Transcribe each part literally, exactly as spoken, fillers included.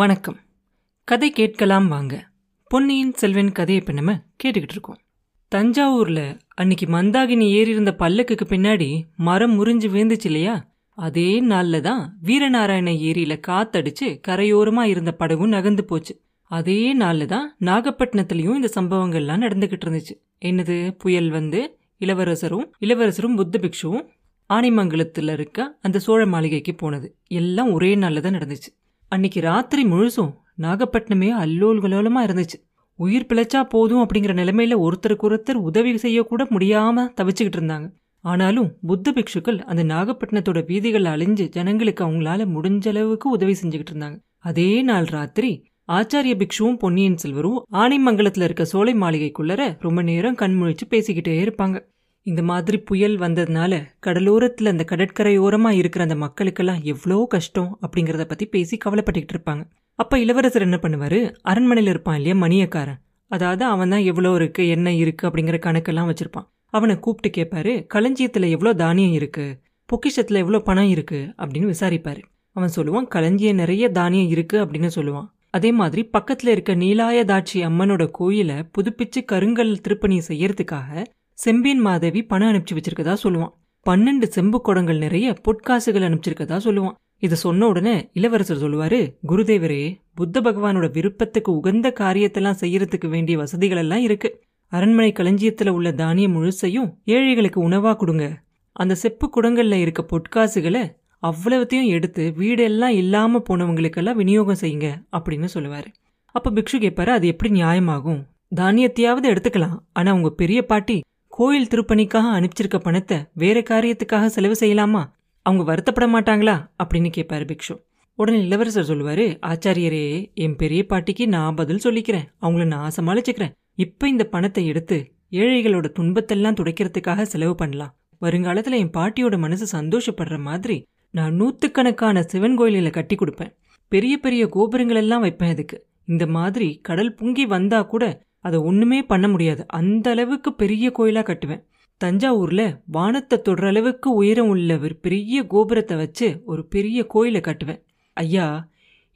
வணக்கம். கதை கேட்கலாம் வாங்க. பொன்னியின் செல்வன் கதையை இப்போ நம்ம கேட்டுக்கிட்டு இருக்கோம். தஞ்சாவூரில் அன்னைக்கு மந்தாகினி ஏறியிருந்த பல்லக்குக்கு பின்னாடி மரம் முறிஞ்சு விழுந்துச்சு இல்லையா, அதே நாளில் தான் வீரநாராயண ஏரியில் காத்தடிச்சு கரையோரமாக இருந்த படகும் நகர்ந்து போச்சு. அதே நாளில் தான் நாகப்பட்டினத்துலேயும் இந்த சம்பவங்கள்லாம் நடந்துக்கிட்டு இருந்துச்சு. என்னது, புயல் வந்து இளவரசரும் இளவரசரும் புத்த பிக்ஷுவும் ஆணிமங்கலத்தில் இருக்க அந்த சோழ மாளிகைக்கு போனது எல்லாம் ஒரே நாளில் தான் நடந்துச்சு. அன்னைக்கு ராத்திரி முழுசும் நாகப்பட்டினமே அல்லோல் கலோலமாக இருந்துச்சு. உயிர் பிழைச்சா போதும் அப்படிங்கிற நிலைமையில் ஒருத்தருக்கு ஒருத்தர் உதவி செய்யக்கூட முடியாமல் தவிச்சுக்கிட்டு இருந்தாங்க. ஆனாலும் புத்த பிக்ஷுக்கள் அந்த நாகப்பட்டினத்தோட வீதிகளை அழிஞ்சு ஜனங்களுக்கு அவங்களால முடிஞ்ச அளவுக்கு உதவி செஞ்சுக்கிட்டு இருந்தாங்க. அதே நாள் ராத்திரி ஆச்சாரிய பிக்ஷுவும் பொன்னியின் செல்வரும் ஆணிமங்கலத்தில் இருக்க சோலை மாளிகைக்குள்ளர ரொம்ப நேரம் கண்முழிச்சு பேசிக்கிட்டே இருப்பாங்க. இந்த மாதிரி புயல் வந்ததுனால கடலோரத்தில் அந்த கடற்கரையோரமாக இருக்கிற அந்த மக்களுக்கெல்லாம் எவ்வளோ கஷ்டம் அப்படிங்கிறத பற்றி பேசி கவலைப்பட்டுக்கிட்டு இருப்பாங்க. அப்போ இளவரசர் என்ன பண்ணுவார், அரண்மனையில் இருப்பான் இல்லையா மணியக்காரன், அதாவது அவன் தான் எவ்வளோ இருக்குது என்ன இருக்குது அப்படிங்கிற கணக்கெல்லாம் வச்சுருப்பான். அவனை கூப்பிட்டு கேட்பாரு, களஞ்சியத்தில் எவ்வளோ தானியம் இருக்குது, பொக்கிஷத்தில் எவ்வளோ பணம் இருக்குது அப்படின்னு விசாரிப்பார். அவன் சொல்லுவான், களஞ்சியம் நிறைய தானியம் இருக்குது அப்படின்னு சொல்லுவான். அதே மாதிரி பக்கத்தில் இருக்க நீலாயதாட்சி அம்மனோட கோயிலை புதுப்பிச்சு கருங்கல் திருப்பணி செய்யறதுக்காக செம்பியன் மாதவி பணம் அனுப்பிச்சு வச்சிருக்கதா சொல்லுவான். பன்னெண்டு செம்பு குடங்கள் நிறைய பொற்காசுகள் அனுப்பிச்சிருக்கதா சொல்லுவான். இதை சொன்ன உடனே இளவரசர் சொல்லுவாரு, குருதேவரே, புத்த பகவானோட விருப்பத்துக்கு உகந்த காரியத்தெல்லாம் செய்யறதுக்கு வேண்டிய வசதிகள் எல்லாம் இருக்கு. அரண்மனை களஞ்சியத்துல உள்ள தானியம் முழுசையும் ஏழைகளுக்கு உணவா கொடுங்க. அந்த செப்பு குடங்கள்ல இருக்க பொற்காசுகளை அவ்வளவுத்தையும் எடுத்து வீடெல்லாம் இல்லாம போனவங்களுக்கெல்லாம் விநியோகம் செய்யுங்க அப்படின்னு சொல்லுவாரு. அப்ப பிக்ஷு கேட்பாரு, அது எப்படி நியாயமாகும், தானியத்தையாவது எடுத்துக்கலாம், ஆனா உங்க பெரிய பாட்டி கோயில் திருப்பணிக்காக அனுப்பிச்சிருக்க பணத்தை வேற காரியத்துக்காக செலவு செய்யலாமா, அவங்க வருத்தப்பட மாட்டாங்களா அப்படின்னு கேட்பாரு பிக்ஷு. உடனே இளவரசர் சொல்லுவாரு, ஆச்சாரியரே, என் பெரிய பாட்டிக்கு நான் பதில் சொல்லிக்கிறேன், அவங்கள நான் சமாளிச்சுக்கிறேன். இப்ப இந்த பணத்தை எடுத்து ஏழைகளோட துன்பத்தெல்லாம் துடைக்கிறதுக்காக செலவு பண்ணலாம். வருங்காலத்துல என் பாட்டியோட மனசு சந்தோஷப்படுற மாதிரி நான் நூற்றுக்கணக்கான சிவன் கோயில்களை கட்டி கொடுப்பேன், பெரிய பெரிய கோபுரங்கள் எல்லாம் வைப்பேன். இதுக்கு இந்த மாதிரி கடல் பொங்கி வந்தா கூட அதை ஒன்றுமே பண்ண முடியாது, அந்த அளவுக்கு பெரிய கோயிலாக கட்டுவேன். தஞ்சாவூரில் வானத்தை தொடுற அளவுக்கு உயரம் உள்ள ஒரு பெரிய கோபுரத்தை வச்சு ஒரு பெரிய கோயிலை கட்டுவேன். ஐயா,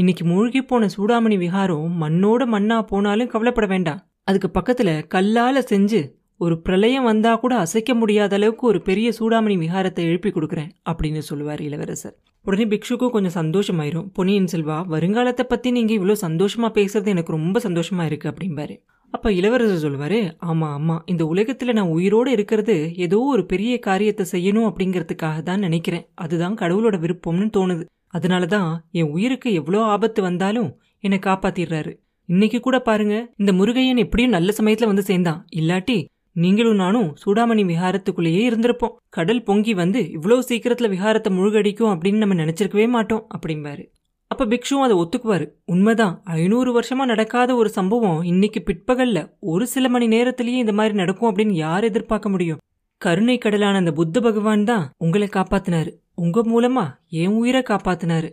இன்னைக்கு மூழ்கி போன சூடாமணி விகாரம் மண்ணோட மண்ணா போனாலும் கவலைப்பட வேண்டாம். அதுக்கு பக்கத்தில் கல்லால் செஞ்சு ஒரு பிரளயம் வந்தால் கூட அசைக்க முடியாத அளவுக்கு ஒரு பெரிய சூடாமணி விகாரத்தை எழுப்பி கொடுக்குறேன் அப்படின்னு சொல்லுவார் இளவரசர். உடனே பிக்ஷுக்கும் கொஞ்சம் சந்தோஷமாயிரும். பொன்னியின் செல்வா, வருங்காலத்தை பற்றி நீங்கள் இவ்வளோ சந்தோஷமாக பேசுறது எனக்கு ரொம்ப சந்தோஷமாக இருக்குது அப்படிம்பாரு. அப்போ இளவரசர் சொல்லுவார், ஆமாம் ஆமாம், இந்த உலகத்தில் நான் உயிரோடு இருக்கிறது ஏதோ ஒரு பெரிய காரியத்தை செய்யணும் அப்படிங்கிறதுக்காக தான் நினைக்கிறேன், அதுதான் கடவுளோட விருப்பம்னு தோணுது. அதனால தான் என் உயிருக்கு எவ்வளோ ஆபத்து வந்தாலும் என்னை காப்பாற்றிடுறாரு. இன்னைக்கு கூட பாருங்க, இந்த முருகையன் எப்படியும் நல்ல சமயத்தில் வந்து சேர்ந்தான், இல்லாட்டி நீங்களும் நானும் சூடாமணி விகாரத்துக்குள்ளேயே இருந்திருப்போம். கடல் பொங்கி வந்து இவ்வளோ சீக்கிரத்தில் விகாரத்தை முழுகடிக்கும் அப்படின்னு நம்ம நினச்சிருக்கவே மாட்டோம் அப்படிம்பாரு. அப்போ பிக்ஷுவும் அதை ஒத்துக்குவார். உண்மைதான், ஐநூறு வருஷமாக நடக்காத ஒரு சம்பவம் இன்னைக்கு பிற்பகலில் ஒரு சில மணி நேரத்திலேயே இந்த மாதிரி நடக்கும் அப்படின்னு யார் எதிர்பார்க்க முடியும். கருணை கடலான அந்த புத்த பகவான் தான் உங்களை காப்பாத்தினாரு, உங்கள் மூலமாக என் உயிரை காப்பாத்தினாரு.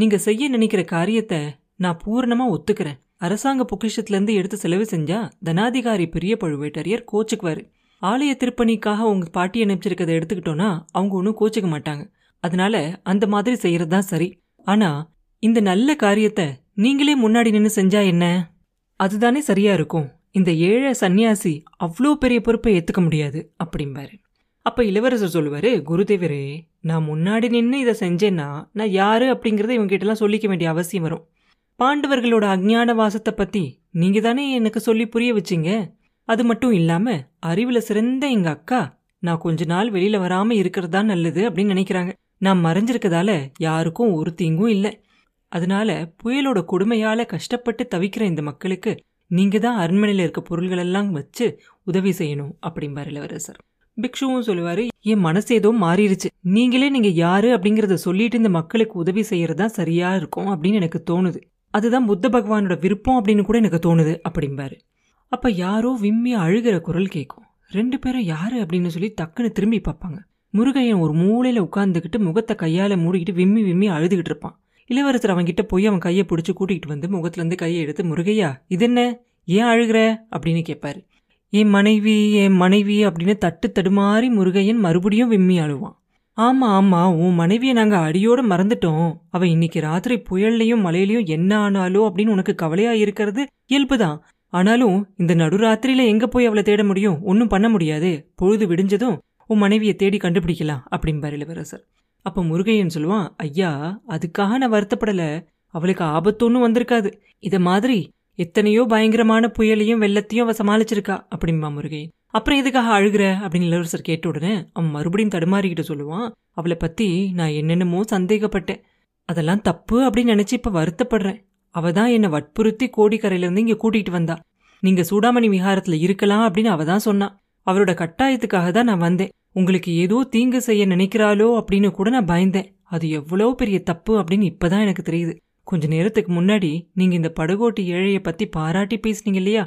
நீங்கள் செய்ய நினைக்கிற காரியத்தை நான் பூர்ணமாக ஒத்துக்கிறேன். அரசாங்க பொக்கிஷத்துலேருந்து எடுத்து செலவு செஞ்சா தனாதிகாரி பெரிய பழுவேட்டரையர் கோச்சுக்குவார். ஆலய திருப்பணிக்காக உங்க பாட்டி அனுப்பிச்சிருக்கதை எடுத்துக்கிட்டோன்னா அவங்க ஒன்றும் கோச்சிக்க மாட்டாங்க. அதனால அந்த மாதிரி செய்யறது தான் சரி. ஆனால் இந்த நல்ல காரியத்தை நீங்களே முன்னாடி நின்று செஞ்சா என்ன, அதுதானே சரியா இருக்கும். இந்த ஏழை சன்னியாசி அவ்வளோ பெரிய பொறுப்பை ஏற்றுக்க முடியாது அப்படிம்பாரு. அப்போ இளவரசர் சொல்லுவார், குருதேவரே, நான் முன்னாடி நின்று இதை செஞ்சேன்னா நான் யாரு அப்படிங்கிறத இவங்ககிட்டலாம் சொல்லிக்க வேண்டிய அவசியம் வரும். பாண்டவர்களோட அஞ்ஞான வாசத்தை பற்றி நீங்கள் தானே எனக்கு சொல்லி புரிய வச்சிங்க. அது மட்டும் இல்லாமல் அறிவில் சிறந்த எங்கள் அக்கா நான் கொஞ்ச நாள் வெளியில் வராமல் இருக்கிறது தான் நல்லது அப்படின்னு நினைக்கிறாங்க. நான் மறைஞ்சிருக்கதால யாருக்கும் ஒரு தீங்கும் இல்லை. அதனால புயலோட கொடுமையால் கஷ்டப்பட்டு தவிக்கிற இந்த மக்களுக்கு நீங்கள் தான் அரண்மனையில் இருக்க பொருள்களெல்லாம் வச்சு உதவி செய்யணும் அப்படிம்பார் இளவரசர். பிக்ஷுவும் சொல்லுவார், என் மனசு ஏதோ மாறிடுச்சு, நீங்களே நீங்கள் யார் அப்படிங்கிறத சொல்லிட்டு இந்த மக்களுக்கு உதவி செய்கிறது தான் சரியாக இருக்கும் அப்படின்னு எனக்கு தோணுது. அதுதான் புத்த பகவானோட விருப்பம் அப்படின்னு கூட எனக்கு தோணுது அப்படிம்பாரு. அப்போ யாரோ விம்மி அழுகிற குரல் கேட்கும். ரெண்டு பேரும் யாரு அப்படின்னு சொல்லி டக்குன்னு திரும்பி பார்ப்பாங்க. முருகையன் ஒரு மூலையில் உட்காந்துக்கிட்டு முகத்தை கையால் மூடிக்கிட்டு விம்மி விம்மி அழுதுகிட்டு இருப்பான். இளவரசர் அவன்கிட்ட போய் அவன் கையை பிடிச்சி கூட்டிகிட்டு வந்து முகத்துலேருந்து கையை எடுத்து, முருகையா, இது என்ன, ஏன் அழுகிற அப்படின்னு கேட்பாரு. என் மனைவி என் மனைவி அப்படின்னு தட்டு தடுமாறி முருகையன் மறுபடியும் விம்மி அழுவான். ஆமா ஆமா, உன் மனைவியை நாங்க அடியோடு மறந்துட்டோம். அவ இன்னைக்கு ராத்திரி புயல்லையும் மழையிலையும் என்ன ஆனாலும் அப்படின்னு உனக்கு கவலையா இருக்கிறது இயல்புதான். ஆனாலும் இந்த நடுராத்திரியில எங்க போய் அவளை தேட முடியும்? ஒன்னும் பண்ண முடியாது. பொழுது விடிஞ்சதும் உன் மனைவியை தேடி கண்டுபிடிக்கலாம் அப்படின்பாரு இளவரசர். அப்ப முருகையன் சொல்லுவான், ஐயா அதுக்காக நான் வருத்தப்படல, அவளுக்கு ஆபத்தொன்னும் வந்திருக்காது. இத மாதிரி எத்தனையோ பயங்கரமான புயலையும் வெள்ளத்தையும் அவ சமாளிச்சிருக்கா அப்படின்பா முருகையன். அப்புறம் எதுக்காக அழுகிற அப்படின்னு இளவரசர் கேட்ட உடனே அவன் மறுபடியும் தடுமாறிக்கிட்டு சொல்லுவான், அவளை பத்தி நான் என்னென்னமோ சந்தேகப்பட்டேன், அதெல்லாம் தப்பு அப்படின்னு நினைச்சு இப்ப வருத்தப்படுறேன். அவதான் என்னை வற்புறுத்தி கோடிக்கரையிலேருந்து இங்க கூட்டிகிட்டு வந்தா. நீங்க சூடாமணி விகாரத்துல இருக்கலாம் அப்படின்னு அவதான் சொன்னான். அவரோட கட்டாயத்துக்காக தான் நான் வந்தேன். உங்களுக்கு ஏதோ தீங்கு செய்ய நினைக்கிறாளோ அப்படின்னு கூட நான் பயந்தேன். அது எவ்வளோ பெரிய தப்பு அப்படின்னு இப்பதான் எனக்கு தெரியுது. கொஞ்ச நேரத்துக்கு முன்னாடி நீங்க இந்த படுகோட்டி ஏழைய பத்தி பாராட்டி பேசுனீங்க இல்லையா?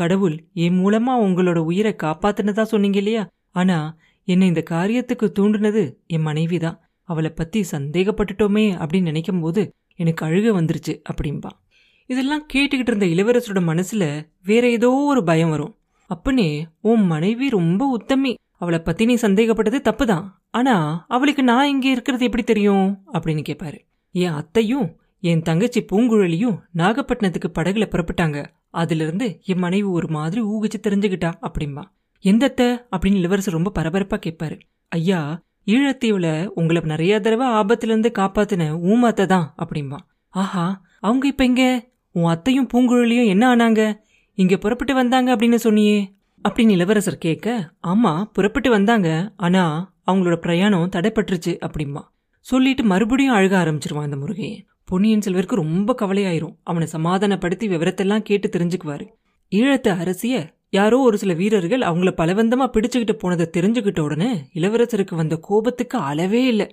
கடவுள் என் மூலமா உங்களோட உயிரை காப்பாத்தினதா சொன்னீங்க இல்லையா? ஆனா என்னை இந்த காரியத்துக்கு தூண்டுனது என் மனைவிதான். அவளை பத்தி சந்தேகப்பட்டுட்டோமே அப்படின்னு நினைக்கும் போது எனக்கு அழுக வந்துருச்சு அப்படின்பா. இதெல்லாம் கேட்டுக்கிட்டு இருந்த இளவரசரோட மனசுல வேற ஏதோ ஒரு பயம் வரும். அப்பனே, உன் மனைவி ரொம்ப உத்தமி, அவளை பத்தி நீ சந்தேகப்பட்டது தப்புதான். ஆனா அவளுக்கு நான் இங்கே இருக்கிறது எப்படி தெரியும் அப்படின்னு கேட்பாரு. என் அத்தையும் என் தங்கச்சி பூங்குழலியும் நாகப்பட்டினத்துக்கு படகுல புறப்பட்டாங்க. அதுல இருந்து என் மனைவி ஒரு மாதிரி ஊகிச்சு தெரிஞ்சுக்கிட்டா அப்படின்பா. எந்த அத்தை அப்படின்னு இளவரசர் ரொம்ப பரபரப்பா கேட்பாரு. ஐயா, ஈழத்தீவுல உங்களை நிறைய தடவை ஆபத்துல இருந்து காப்பாத்தின ஊமாத்த தான் அப்படின்பா. ஆஹா, அவங்க இப்ப இங்க? உன் அத்தையும் பூங்குழலியும் என்ன ஆனாங்க? இங்க புறப்பட்டு வந்தாங்க அப்படின்னு சொன்னியே அப்படின்னு இளவரசர் கேட்க, ஆமா புறப்பட்டு வந்தாங்க, ஆனா அவங்களோட பிரயாணம் தடைப்பட்டுருச்சு அப்படின்பா சொல்லிட்டு மறுபடியும் அழுக ஆரம்பிச்சிருவான் அந்த முருகையை. பொன்னியின் செல்வருக்கு ரொம்ப கவலையாயிரும். அவனை சமாதானப்படுத்தி விவரத்தெல்லாம் கேட்டு தெரிஞ்சுக்குவாரு. ஈழத்து அரசிய யாரோ ஒரு சில வீரர்கள் அவங்கள பலவந்தமா பிடிச்சுக்கிட்டு போனதை தெரிஞ்சுக்கிட்ட உடனே இளவரசருக்கு வந்த கோபத்துக்கு அளவே இல்லை.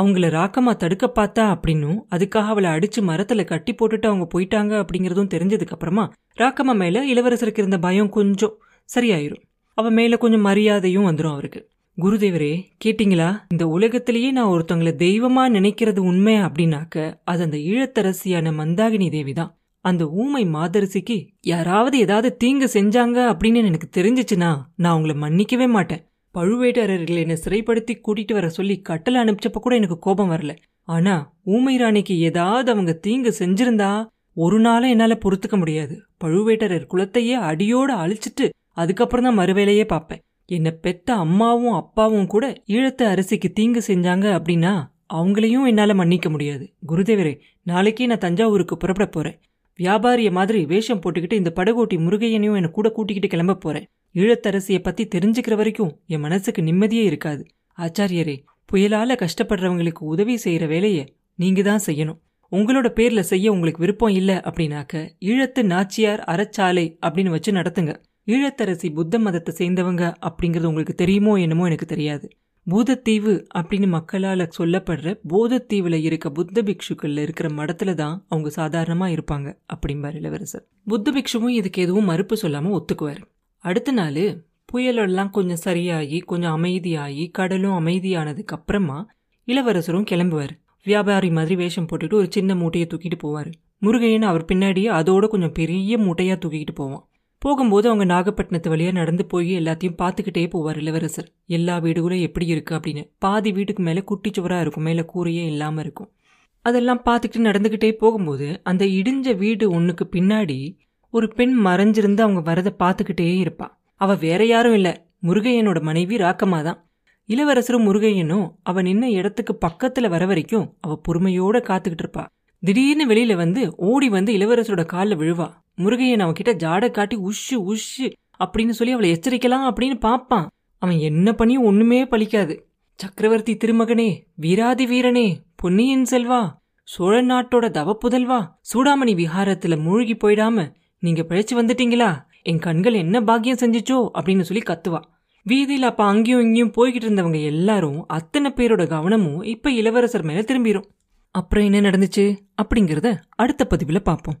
அவங்கள ராக்கமா தடுக்க பார்த்தா அப்படின்னும் அதுக்காக அவளை அடிச்சு மரத்துல கட்டி போட்டுட்டு அவங்க போயிட்டாங்க அப்படிங்கறதும் தெரிஞ்சதுக்கு அப்புறமா ராக்கமா மேல இளவரசருக்கு இருந்த பயம் கொஞ்சம் சரியாயிரும். அவ மேல கொஞ்சம் மரியாதையும் வந்துடும் அவருக்கு. குருதேவரே, கேட்டீங்களா, இந்த உலகத்திலேயே நான் ஒருத்தவங்களை தெய்வமா நினைக்கிறது உண்மை அப்படின்னாக்க அது அந்த ஈழத்தரசியான மந்தாகினி தேவிதான். அந்த ஊமை மாதரசிக்கு யாராவது ஏதாவது தீங்கு செஞ்சாங்க அப்படின்னு எனக்கு தெரிஞ்சிச்சுன்னா நான் உங்களை மன்னிக்கவே மாட்டேன். பழுவேட்டரர்கள் என்னை சிறைப்படுத்தி கூட்டிட்டு வர சொல்லி கட்டளை அனுப்பிச்சப்ப கூட எனக்கு கோபம் வரல. ஆனா ஊமை ராணிக்கு ஏதாவது அவங்க தீங்கு செஞ்சிருந்தா ஒரு நாளும் என்னால பொறுத்துக்க முடியாது. பழுவேட்டரர் குலத்தையே அடியோட அழிச்சிட்டு அதுக்கப்புறம் தான் மறுவேலையே பார்ப்பேன். என்னை பெத்த அம்மாவும் அப்பாவும் கூட ஈழத்து அரசிக்கு தீங்கு செஞ்சாங்க அப்படின்னா அவங்களையும் என்னால் மன்னிக்க முடியாது. குருதேவரே, நாளைக்கே நான் தஞ்சாவூருக்கு புறப்பட போறேன். வியாபாரிய மாதிரி வேஷம் போட்டுக்கிட்டு இந்த படகோட்டி முருகையனையும் என்னை கூட கூட்டிக்கிட்டு கிளம்ப போறேன். ஈழத்தரசியை பத்தி தெரிஞ்சுக்கிற வரைக்கும் என் மனசுக்கு நிம்மதியே இருக்காது. ஆச்சாரியரே, புயலால கஷ்டப்படுறவங்களுக்கு உதவி செய்யற வேலையை நீங்க தான் செய்யணும். உங்களோட பேர்ல செய்ய உங்களுக்கு விருப்பம் இல்லை அப்படின்னாக்க ஈழத்து நாச்சியார் அறச்சாலை அப்படின்னு வச்சு நடத்துங்க. ஈழத்தரசி புத்த மதத்தை சேர்ந்தவங்க அப்படிங்கிறது உங்களுக்கு தெரியுமோ என்னமோ எனக்கு தெரியாது. பூதத்தீவு அப்படின்னு மக்களால் சொல்லப்படுற பூதத்தீவில் இருக்க புத்த பிக்ஷுக்கள்ல இருக்கிற மடத்துல தான் அவங்க சாதாரணமாக இருப்பாங்க அப்படிம்பார் இளவரசர். புத்த பிக்ஷுவும் இதுக்கு எதுவும் மறுப்பு சொல்லாமல் ஒத்துக்குவார். அடுத்த நாள் புயலெல்லாம் கொஞ்சம் சரியாகி கொஞ்சம் அமைதியாகி கடலும் அமைதியானதுக்கு அப்புறமா இளவரசரும் கிளம்புவார். வியாபாரி மாதிரி வேஷம் போட்டுட்டு ஒரு சின்ன மூட்டையை தூக்கிட்டு போவார். முருகையன் அவர் பின்னாடியே அதோட கொஞ்சம் பெரிய மூட்டையாக தூக்கிட்டு போவான். போகும்போது அவங்க நாகப்பட்டினத்து வழியா நடந்து போய் எல்லாத்தையும் பார்த்துக்கிட்டே போவார் இளவரசர். எல்லா வீடுகளும் எப்படி இருக்கு அப்படின்னு. பாதி வீட்டுக்கு மேலே குட்டிச்சுவரா இருக்கும், மேலே கூரையே இல்லாமல் இருக்கும். அதெல்லாம் பார்த்துக்கிட்டு நடந்துக்கிட்டே போகும்போது அந்த இடிஞ்ச வீடு ஒன்றுக்கு பின்னாடி ஒரு பெண் மறைஞ்சிருந்து அவங்க வரதை பார்த்துக்கிட்டே இருப்பா. அவள் வேற யாரும் இல்லை, முருகையனோட மனைவி ராக்கமா தான். இளவரசரும் முருகையனும் அவன் நின்ன இடத்துக்கு பக்கத்தில் வர வரைக்கும் அவள் பொறுமையோடு காத்துக்கிட்டு இருப்பா. திடீர்னு வெளியில வந்து ஓடி வந்து இளவரசரோட காலில் விழுவா. முருகையன் அவன்கிட்ட ஜாடை காட்டி உஷு உஷு அப்படின்னு சொல்லி அவளை எச்சரிக்கலாம் அப்படின்னு பார்ப்பான். அவன் என்ன பண்ணியும் ஒண்ணுமே பலிக்காது. சக்கரவர்த்தி திருமகனே, வீராதி வீரனே, பொன்னியின் செல்வா, சோழ நாட்டோட தவப்புதல்வா, சூடாமணி விகாரத்துல மூழ்கி போயிடாம நீங்க பிழைச்சு வந்துட்டீங்களா, என் கண்கள் என்ன பாக்கியம் செஞ்சிச்சோ அப்படின்னு சொல்லி கத்துவா. வீதியில் அப்ப அங்கேயும் இங்கேயும் போய்கிட்டு இருந்தவங்க எல்லாரும் அத்தனை பேரோட கவனமும் இப்ப இளவரசர் மேல திரும்பிடும். அப்புறம் என்ன நடந்துச்சு அப்படிங்கிறத அடுத்த பதிவுல பார்ப்போம்.